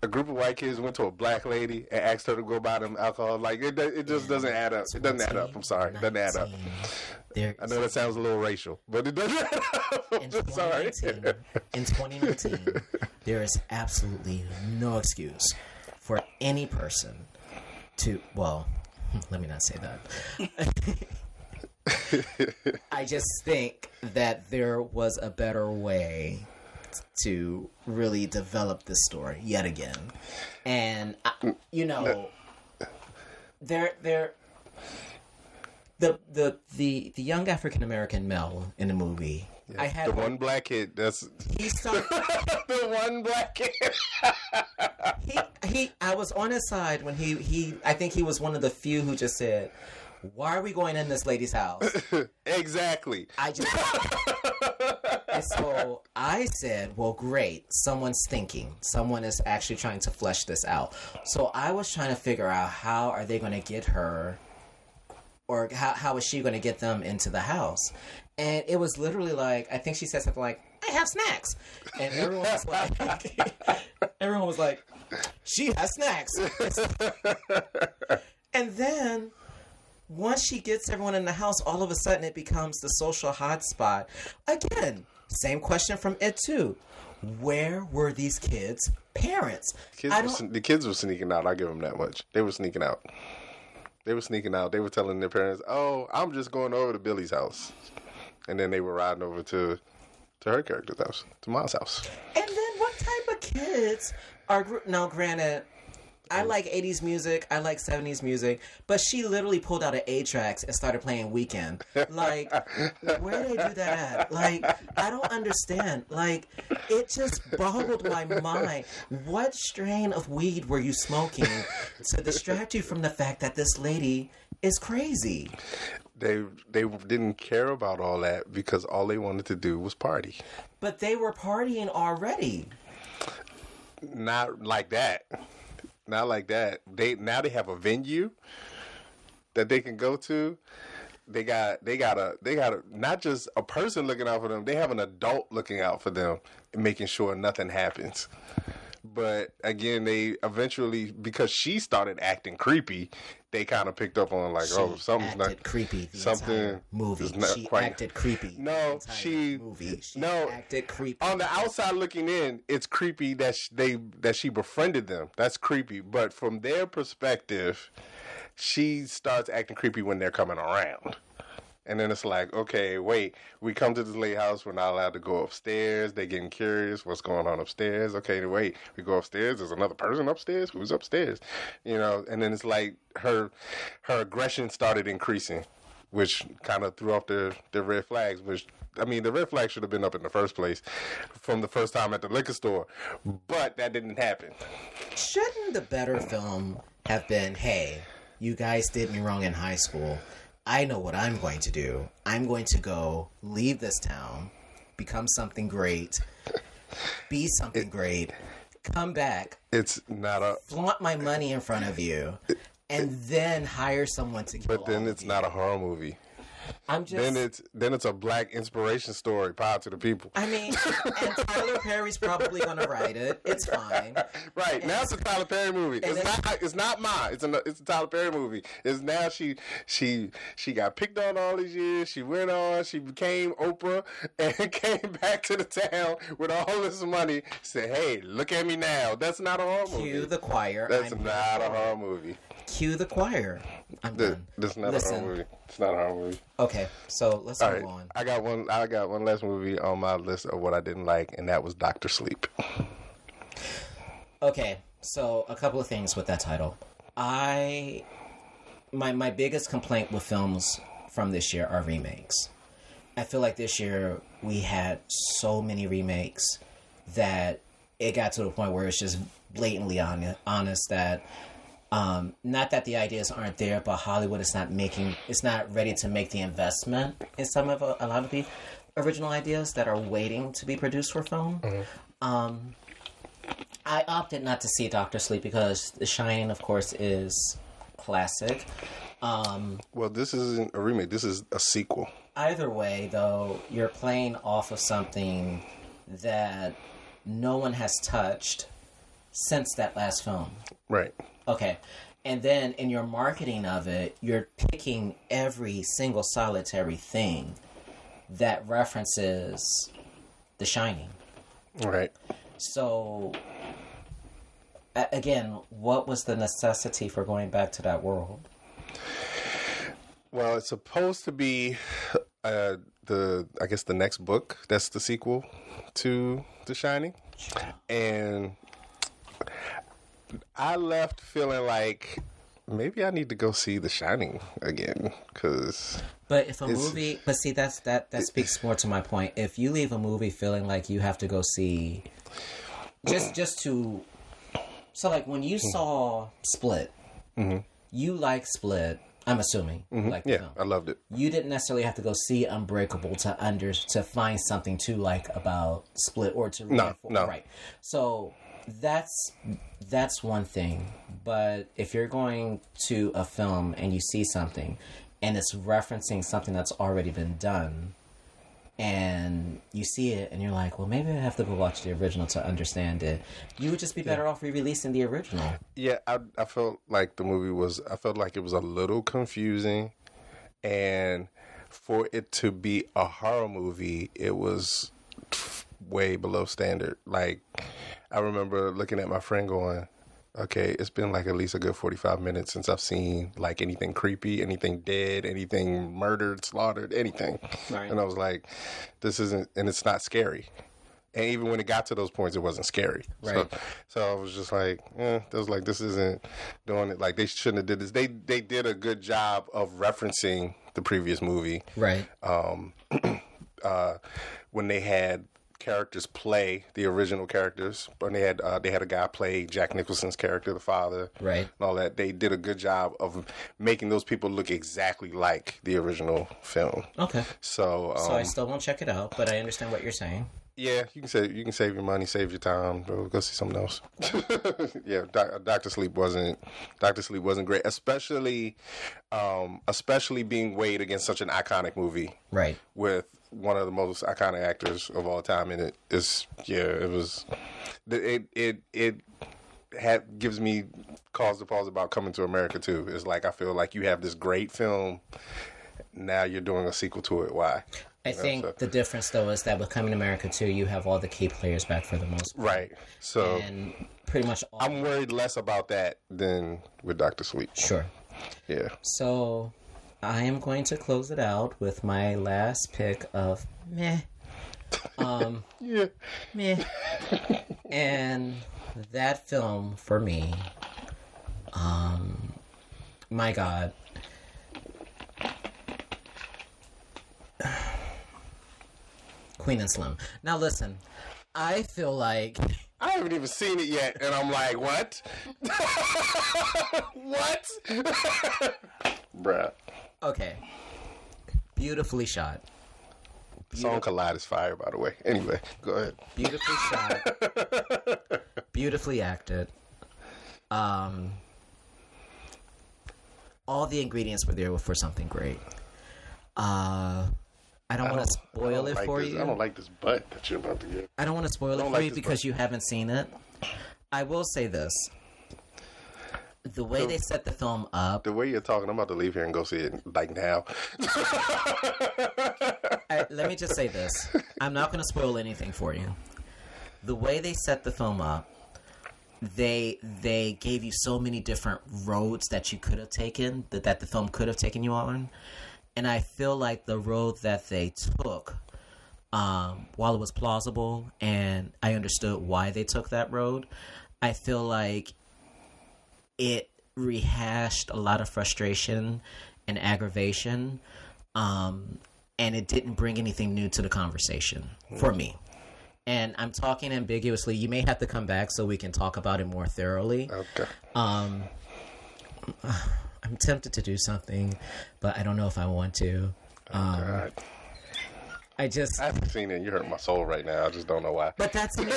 A group of white kids went to a black lady and asked her to go buy them alcohol. Like it just doesn't add up. It doesn't add up. I'm sorry, it doesn't add up. I know that sounds a little racial, but it doesn't add up. I'm sorry. In 2019, there is absolutely no excuse for any person to, well, let me not say that. I just think that there was a better way to really develop this story yet again. And, you know, the young African-American male in the movie. Yes. I had the one black kid. That's he's talking the one black kid. he I was on his side when he I think he was one of the few who just said, "Why are we going in this lady's house?" Exactly. I just and so I said, "Well, great. Someone's thinking. Someone is actually trying to flesh this out." So I was trying to figure out how are they going to get her, or how is she going to get them into the house? And it was literally like, I think she said something like, "I have snacks," and everyone was like, "Everyone was like, she has snacks." And then once she gets everyone in the house, all of a sudden it becomes the social hotspot. Again, same question from It Too. Where were these kids' parents? The kids were sneaking out. I give them that much. They were sneaking out. They were telling their parents, "Oh, I'm just going over to Billy's house." And then they were riding over to her character's house, to Ma's house. And then what type of kids are... Now, granted, I like 80s music. I like 70s music. But she literally pulled out an A-Trax and started playing Weekend. Like, where do they do that at? Like, I don't understand. Like, it just boggled my mind. What strain of weed were you smoking to distract you from the fact that this lady is crazy? They didn't care about all that because all they wanted to do was party. But they were partying already. Not like that. They have a venue that they can go to. They got not just a person looking out for them. They have an adult looking out for them, and making sure nothing happens. But again, they eventually, because she started acting creepy, they kind of picked up on, like, she something's not creepy. Something movie. She quite... acted creepy. No, she acted creepy. On the outside looking in, it's creepy that she befriended them. That's creepy. But from their perspective, she starts acting creepy when they're coming around. And then it's like, okay, wait, we come to this late house. We're not allowed to go upstairs. They're getting curious. What's going on upstairs? Okay, wait, we go upstairs. There's another person upstairs. Who's upstairs? You know, and then it's like her aggression started increasing, which kind of threw off the red flags, which, I mean, the red flag should have been up in the first place from the first time at the liquor store. But that didn't happen. Shouldn't the better film have been, hey, you guys did me wrong in high school. I know what I'm going to do. I'm going to go leave this town, become something great, be something great, come back. It's not a flaunt my money in front of you, and then hire someone to kill. But then it's not a horror movie. I'm just then it's a black inspiration story. Power to the people. I mean, and Tyler Perry's probably going to write it. It's fine. Right. Now it's a Tyler Perry movie. It's a Tyler Perry movie. It's now she got picked on all these years. She went on. She became Oprah and came back to the town with all this money. Said, "Hey, look at me now." That's not a horror movie. Cue the choir. That's not a horror movie. Cue the choir. I'm done. That's not a horror movie. It's not a horror movie. Okay, so let's move on. I got one last movie on my list of what I didn't like, and that was Dr. Sleep. Okay, so a couple of things with that title. My biggest complaint with films from this year are remakes. I feel like this year we had so many remakes that it got to the point where it's just blatantly honest that not that the ideas aren't there, but Hollywood is not ready to make the investment in some of a lot of the original ideas that are waiting to be produced for film. Mm-hmm. I opted not to see Dr. Sleep because The Shining, of course, is classic. Well, this isn't a remake. This is a sequel. Either way, though, you're playing off of something that no one has touched since that last film. Right. Okay. And then in your marketing of it, you're picking every single solitary thing that references The Shining. Right. So again, what was the necessity for going back to that world? Well, it's supposed to be I guess the next book. That's the sequel to The Shining. And I left feeling like maybe I need to go see The Shining again, cause that speaks more to my point. If you leave a movie feeling like you have to go see like when you saw Split, you like Split, I'm assuming. Like, yeah, I loved it. You didn't necessarily have to go see Unbreakable to find something to like about Split or to no. Right. So that's one thing. But if you're going to a film and you see something and it's referencing something that's already been done and you see it and you're like, well, maybe I have to go watch the original to understand it, you would just be better off re-releasing the original. Yeah, I felt like the movie was... I felt like it was a little confusing, and for it to be a horror movie, it was way below standard. Like, I remember looking at my friend going, okay, it's been like at least a good 45 minutes since I've seen like anything creepy, anything dead, anything murdered, slaughtered, anything. Right. And I was like, this isn't, and it's not scary. And even when it got to those points, it wasn't scary. Right. So I was just like, this isn't doing it. Like, they shouldn't have did this. They did a good job of referencing the previous movie. Right. When they had characters play the original characters, but they had a guy play Jack Nicholson's character, the father, right, and all that. They did a good job of making those people look exactly like the original film. Okay, so I still won't check it out, but I understand what you're saying. Yeah, you can save your money, save your time, bro. Go see something else. Yeah, Dr. Sleep wasn't great, especially being weighed against such an iconic movie, right, with one of the most iconic actors of all time in it. It gives me cause to pause about Coming to America too. It's like, I feel like you have this great film, now you're doing a sequel to it. Why? I think the difference though is that with Coming to America too, you have all the key players back for the most part. Right. So and pretty much all I'm worried less about that than with Dr. Sleep. Sure. Yeah. So I am going to close it out with my last pick of meh. Yeah. Meh. And that film for me, my God. Queen and Slim. Now listen, I feel like... I haven't even seen it yet, and I'm like, what? What? Bruh. Okay. Beautifully shot. Song Collide is fire, by the way. Anyway, go ahead. Beautifully shot. Beautifully acted. All the ingredients were there for something great. I don't want to spoil it for you. I don't like this butt that you're about to get. I don't want to spoil it for you because you haven't seen it. I will say this. The way they set the film up... The way you're talking, I'm about to leave here and go see it, like, now. Let me just say this. I'm not going to spoil anything for you. The way they set the film up, they gave you so many different roads that you could have taken, that the film could have taken you on. And I feel like the road that they took, while it was plausible and I understood why they took that road, I feel like it rehashed a lot of frustration and aggravation, and it didn't bring anything new to the conversation for me. And I'm talking ambiguously. You may have to come back so we can talk about it more thoroughly. Okay. I'm tempted to do something, but I don't know if I want to. God. I haven't seen it. You hurt my soul right now. I just don't know why. But that's me.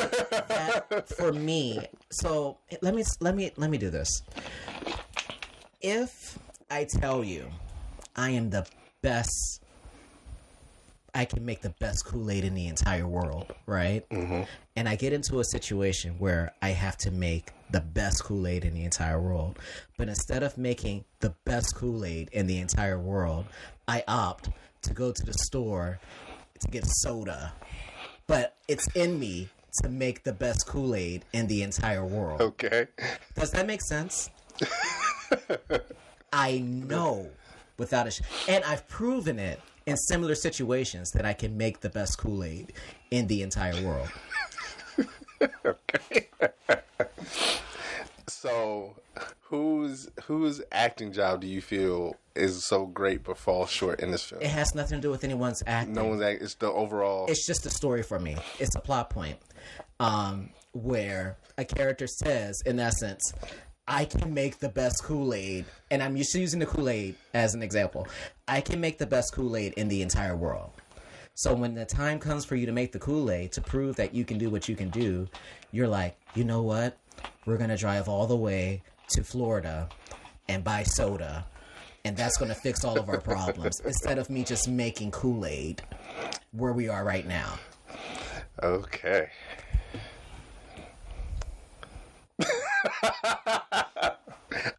For me. So let me do this. If I tell you I am the best, I can make the best Kool-Aid in the entire world, right? Mm-hmm. And I get into a situation where I have to make the best Kool-Aid in the entire world. But instead of making the best Kool-Aid in the entire world, I opt to go to the store to get soda. But it's in me to make the best Kool-Aid in the entire world. Okay. Does that make sense? I know without a... and I've proven it in similar situations that I can make the best Kool-Aid in the entire world. Okay. So, whose acting job do you feel is so great but falls short in this film? It has nothing to do with anyone's acting. No one's acting. It's the overall... It's just a story for me. It's a plot point where a character says, in essence, I can make the best Kool-Aid, and I'm used to using the Kool-Aid as an example. I can make the best Kool-Aid in the entire world. So when the time comes for you to make the Kool-Aid, to prove that you can do what you can do, you're like, you know what? We're going to drive all the way to Florida and buy soda, and that's going to fix all of our problems, instead of me just making Kool-Aid where we are right now. Okay.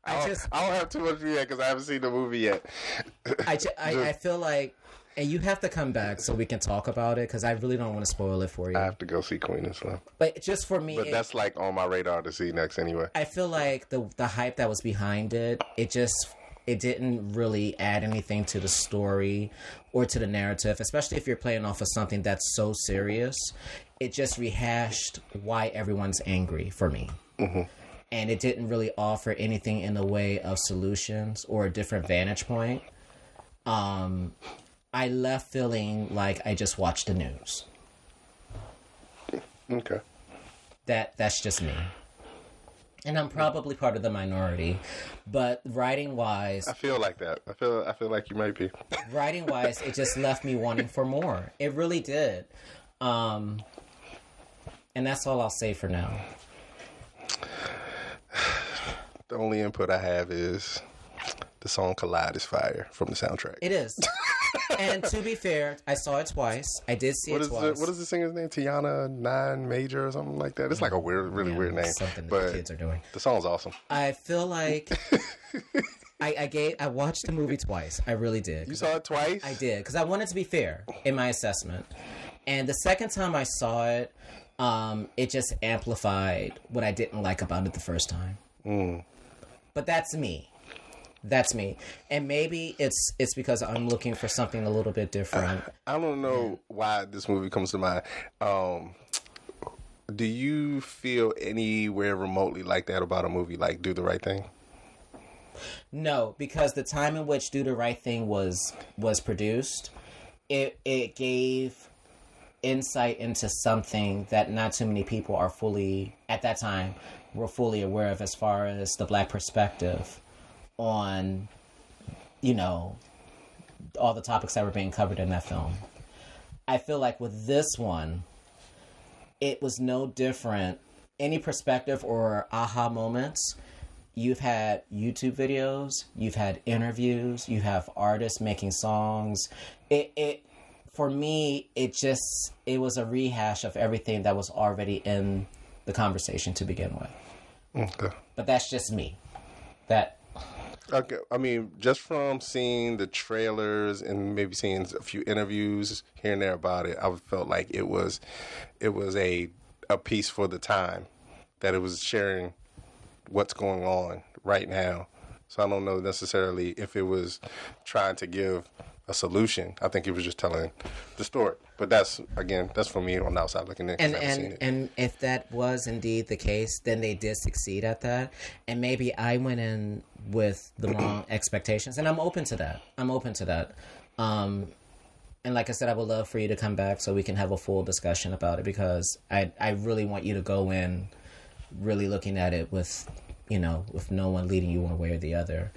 I don't have too much yet because I haven't seen the movie yet. I feel like, and you have to come back so we can talk about it because I really don't want to spoil it for you. I have to go see Queen and Slim. But just for me, that's like on my radar to see next anyway. I feel like the hype that was behind it, it didn't really add anything to the story or to the narrative, especially if you're playing off of something that's so serious. It just rehashed why everyone's angry for me. Mm-hmm. And it didn't really offer anything in the way of solutions or a different vantage point. I left feeling like I just watched the news. Okay. That's just me. And I'm probably part of the minority, but writing-wise... I feel like that. I feel like you might be. Writing-wise, it just left me wanting for more. It really did. And that's all I'll say for now. The only input I have is the song Collide is fire from the soundtrack. It is. And to be fair, I saw it twice. I did see it twice. What is the singer's name? Tiana Nine Major or something like that? It's like a really weird name. Something that the kids are doing. The song's awesome. I feel like I watched the movie twice. I really did. You saw it twice? I did, because I wanted to be fair in my assessment. And the second time I saw it, it just amplified what I didn't like about it the first time. Mm. But that's me. That's me. And maybe it's because I'm looking for something a little bit different. I don't know why this movie comes to mind. Do you feel anywhere remotely like that about a movie like Do the Right Thing? No, because the time in which Do the Right Thing was produced, it gave insight into something that not too many people are fully, at that time, were fully aware of as far as the Black perspective on, you know, all the topics that were being covered in that film. I feel like with this one, it was no different. Any perspective or aha moments, you've had YouTube videos, you've had interviews, you have artists making songs. For me, it was a rehash of everything that was already in the conversation to begin with. Okay. But that's just me. Okay, I mean, just from seeing the trailers and maybe seeing a few interviews here and there about it, I felt like it was a piece for the time, that it was sharing what's going on right now. So I don't know necessarily if it was trying to give a solution. I think it was just telling the story. But that's for me on the outside looking in. And if that was indeed the case, then they did succeed at that. And maybe I went in with the wrong expectations. And I'm open to that. And like I said, I would love for you to come back so we can have a full discussion about it, because I really want you to go in really looking at it with, you know, with no one leading you one way or the other.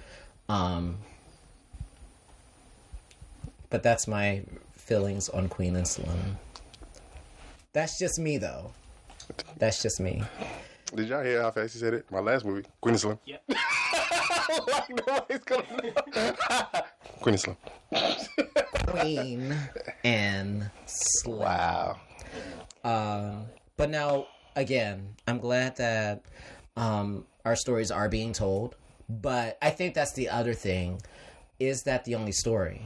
But that's my feelings on Queen and Slim. That's just me, though. That's just me. Did y'all hear how fast he said it? My last movie, Queen and Slim. Yep. Like nobody's gonna Queen and Slim. Queen and Slim. Wow. But now, again, I'm glad that our stories are being told. But I think that's the other thing. Is that the only story?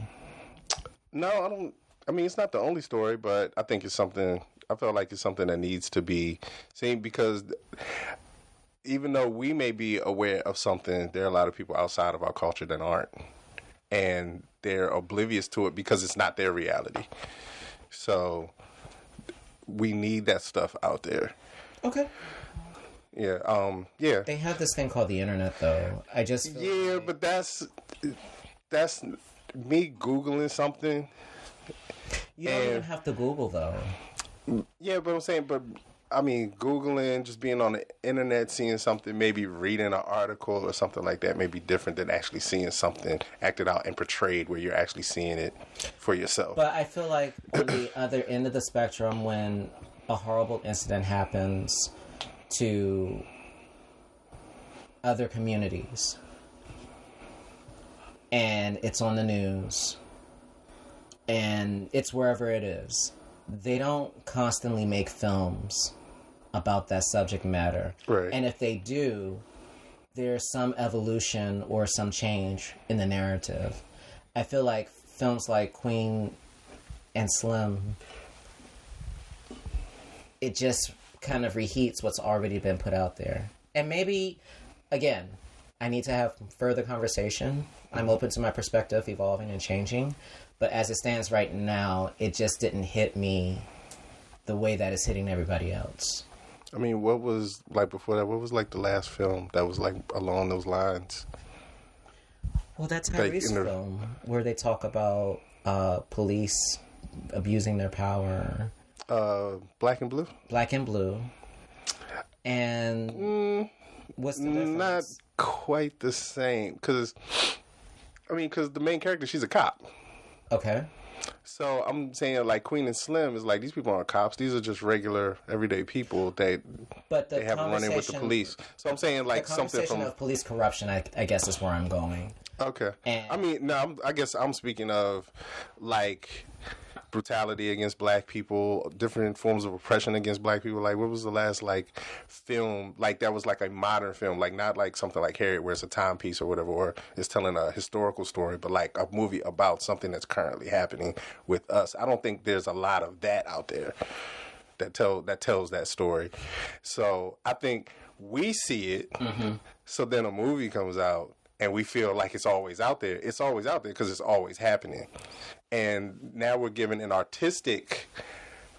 No, I mean, it's not the only story, but I think it's something I feel like it's something that needs to be seen, because even though we may be aware of something, there are a lot of people outside of our culture that aren't, and they're oblivious to it because it's not their reality. So we need that stuff out there. Okay. Yeah. Yeah. They have this thing called the internet, though. I just feel like... but that's me googling something. You don't even have to Google, though. Yeah, but I'm saying, but I mean, Googling, just being on the internet, seeing something, maybe reading an article or something like that may be different than actually seeing something acted out and portrayed where you're actually seeing it for yourself. But I feel like on the other end of the spectrum, when a horrible incident happens to other communities and it's on the news and it's wherever it is, they don't constantly make films about that subject matter. Right. And if they do, there's some evolution or some change in the narrative. I feel like films like Queen and Slim, it just kind of reheats what's already been put out there. And maybe, again, I need to have further conversation. I'm open to my perspective evolving and changing. But as it stands right now, it just didn't hit me the way that it's hitting everybody else. I mean, what was, like, before that, what was, like, the last film that was, like, along those lines? Well, that's Tyrese's film, where they talk about police abusing their power. Black and Blue? Black and Blue. And what's the difference? Not quite the same. Because, I mean, because the main character, she's a cop. Okay. So I'm saying, like, Queen and Slim is like, these people aren't cops. These are just regular, everyday people that they have running with the police. So I'm saying, like, something from... of police corruption, I guess is where I'm going. Okay. And... I mean, no, I guess I'm speaking of, like, brutality against black people, different forms of oppression against black people. Like, what was the last, like, film, like, that was, like, a modern film? Like, not, like, something like Harriet where it's a timepiece or whatever, or it's telling a historical story, but, like, a movie about something that's currently happening with us. I don't think there's a lot of that out there that tells that story. So I think we see it, so then a movie comes out, and we feel like it's always out there. It's always out there because it's always happening. And now we're given an artistic...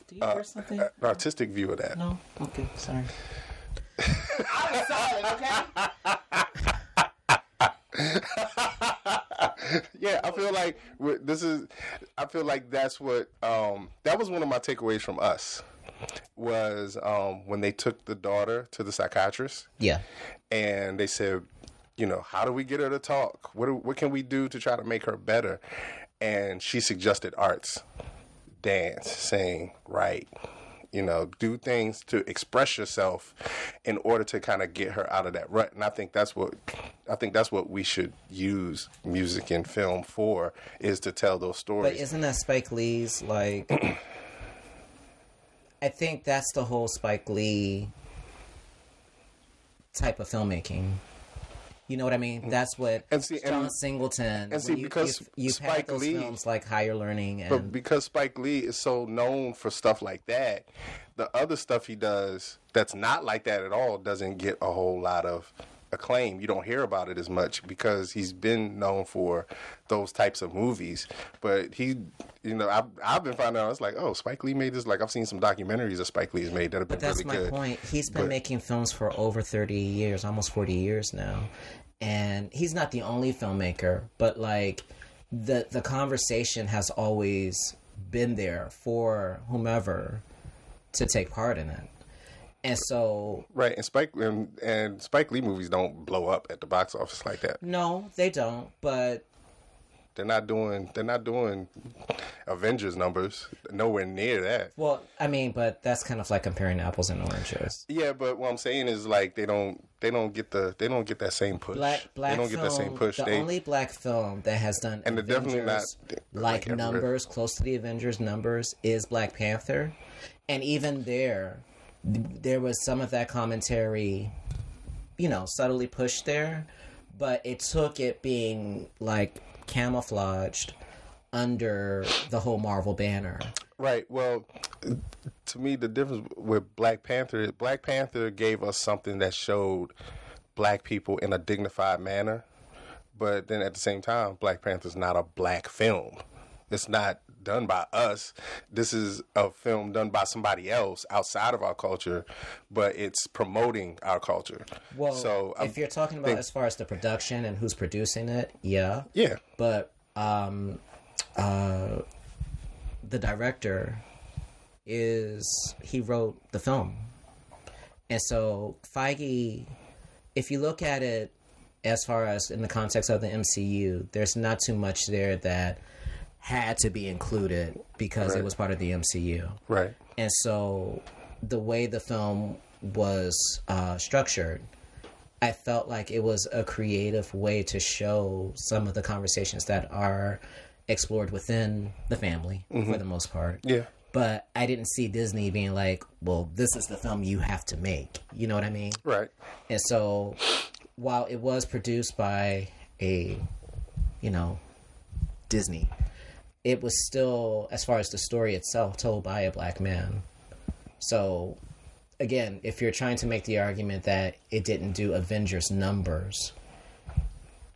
Do you hear something? An artistic view of that. No? Okay, sorry. I'm sorry, okay? Yeah, I feel like this is... I feel like that's what... that was one of my takeaways from Us. Was when they took the daughter to the psychiatrist. Yeah. And they said... You know, how do we get her to talk? What can we do to try to make her better? And she suggested arts, dance, sing, write, you know, do things to express yourself in order to kind of get her out of that rut. And I think that's what we should use music and film for, is to tell those stories. But isn't that Spike Lee's, like, I think that's the whole Spike Lee type of filmmaking. You know what I mean? That's what John Singleton. And see, because you've had those films like Higher Learning. But because Spike Lee is so known for stuff like that, the other stuff he does that's not like that at all doesn't get a whole lot of acclaim. You don't hear about it as much because he's been known for those types of movies. But he, you know, I've been finding out, it's like, oh, Spike Lee made this. Like, I've seen some documentaries that Spike Lee's made that have been really good. But that's my point. He's been making films for over 30 years, almost 40 years now. And he's not the only filmmaker, but, like, the conversation has always been there for whomever to take part in it. And so... Right, and Spike Lee movies don't blow up at the box office like that. No, they don't, but... They're not doing Avengers numbers. Nowhere near that. Well, I mean, but that's kind of like comparing apples and oranges. Yeah, but what I'm saying is, like, they don't get that same push. Black they don't film, get that same push. The only black film that has done and Avengers, definitely not, like numbers close to the Avengers numbers, is Black Panther, and even there was some of that commentary, you know, subtly pushed there, but it took it being like camouflaged under the whole Marvel banner. Right. Well, to me, the difference with Black Panther is Black Panther gave us something that showed black people in a dignified manner. But then at the same time, Black Panther's not a black film. It's not done by us. This is a film done by somebody else outside of our culture, but it's promoting our culture. Well, so if you're talking about as far as the production and who's producing it, yeah. Yeah. But the director he wrote the film. And so Feige, if you look at it as far as in the context of the MCU, there's not too much there that had to be included because it was part of the MCU. Right. And so the way the film was structured, I felt like it was a creative way to show some of the conversations that are explored within the family for the most part. Yeah. But I didn't see Disney being like, well, this is the film you have to make. You know what I mean? Right. And so while it was produced by a, Disney, it was still, as far as the story itself, told by a black man. So, again, if you're trying to make the argument that it didn't do Avengers numbers,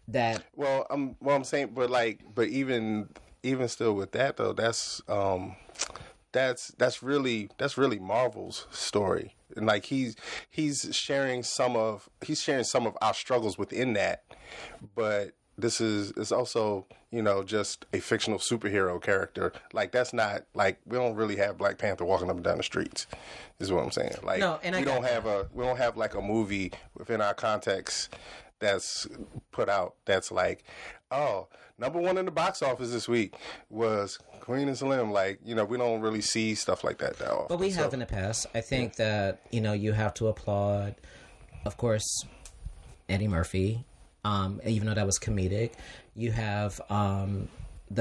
that... Well, I'm saying, but even still with that, though, that's really Marvel's story. And like he's sharing some of our struggles within that, but it's also, just a fictional superhero character. Like, that's not, like, we don't really have Black Panther walking up and down the streets, is what I'm saying. Like, no, and we don't have like a movie within our context that's put out that's like, oh, number one in the box office this week was Queen and Slim. Like, we don't really see stuff like that that often. But we have in the past. I think that, you have to applaud, of course, Eddie Murphy, even though that was comedic. You have The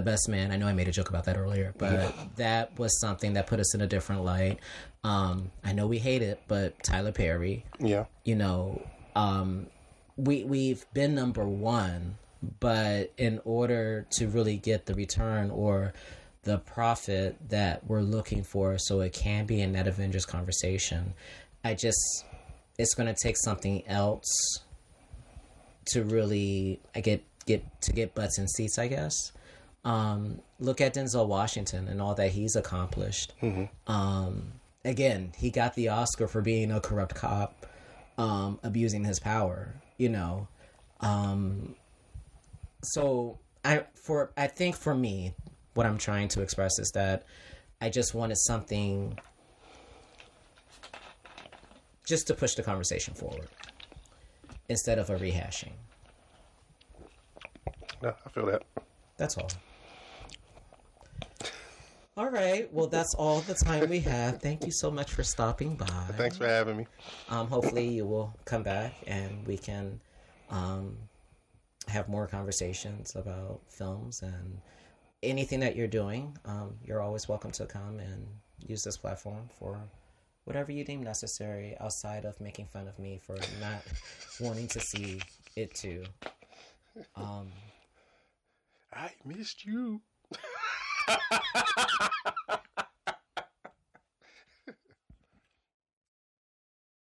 Best Man. I know I made a joke about that earlier, but that was something that put us in a different light. I know we hate it, but Tyler Perry. Yeah. We've been number one. But in order to really get the return or the profit that we're looking for, so it can be in that Avengers conversation, it's going to take something else to really get butts in seats, I guess. Look at Denzel Washington and all that he's accomplished. Mm-hmm. Again, he got the Oscar for being a corrupt cop, abusing his power, So I think for me, what I'm trying to express is that I just wanted something just to push the conversation forward instead of a rehashing. Yeah, I feel that. That's all. All right. Well, that's all the time we have. Thank you so much for stopping by. Thanks for having me. Hopefully you will come back and we can... have more conversations about films and anything that you're doing. You're always welcome to come and use this platform for whatever you deem necessary outside of making fun of me for not wanting to see it too. I missed you.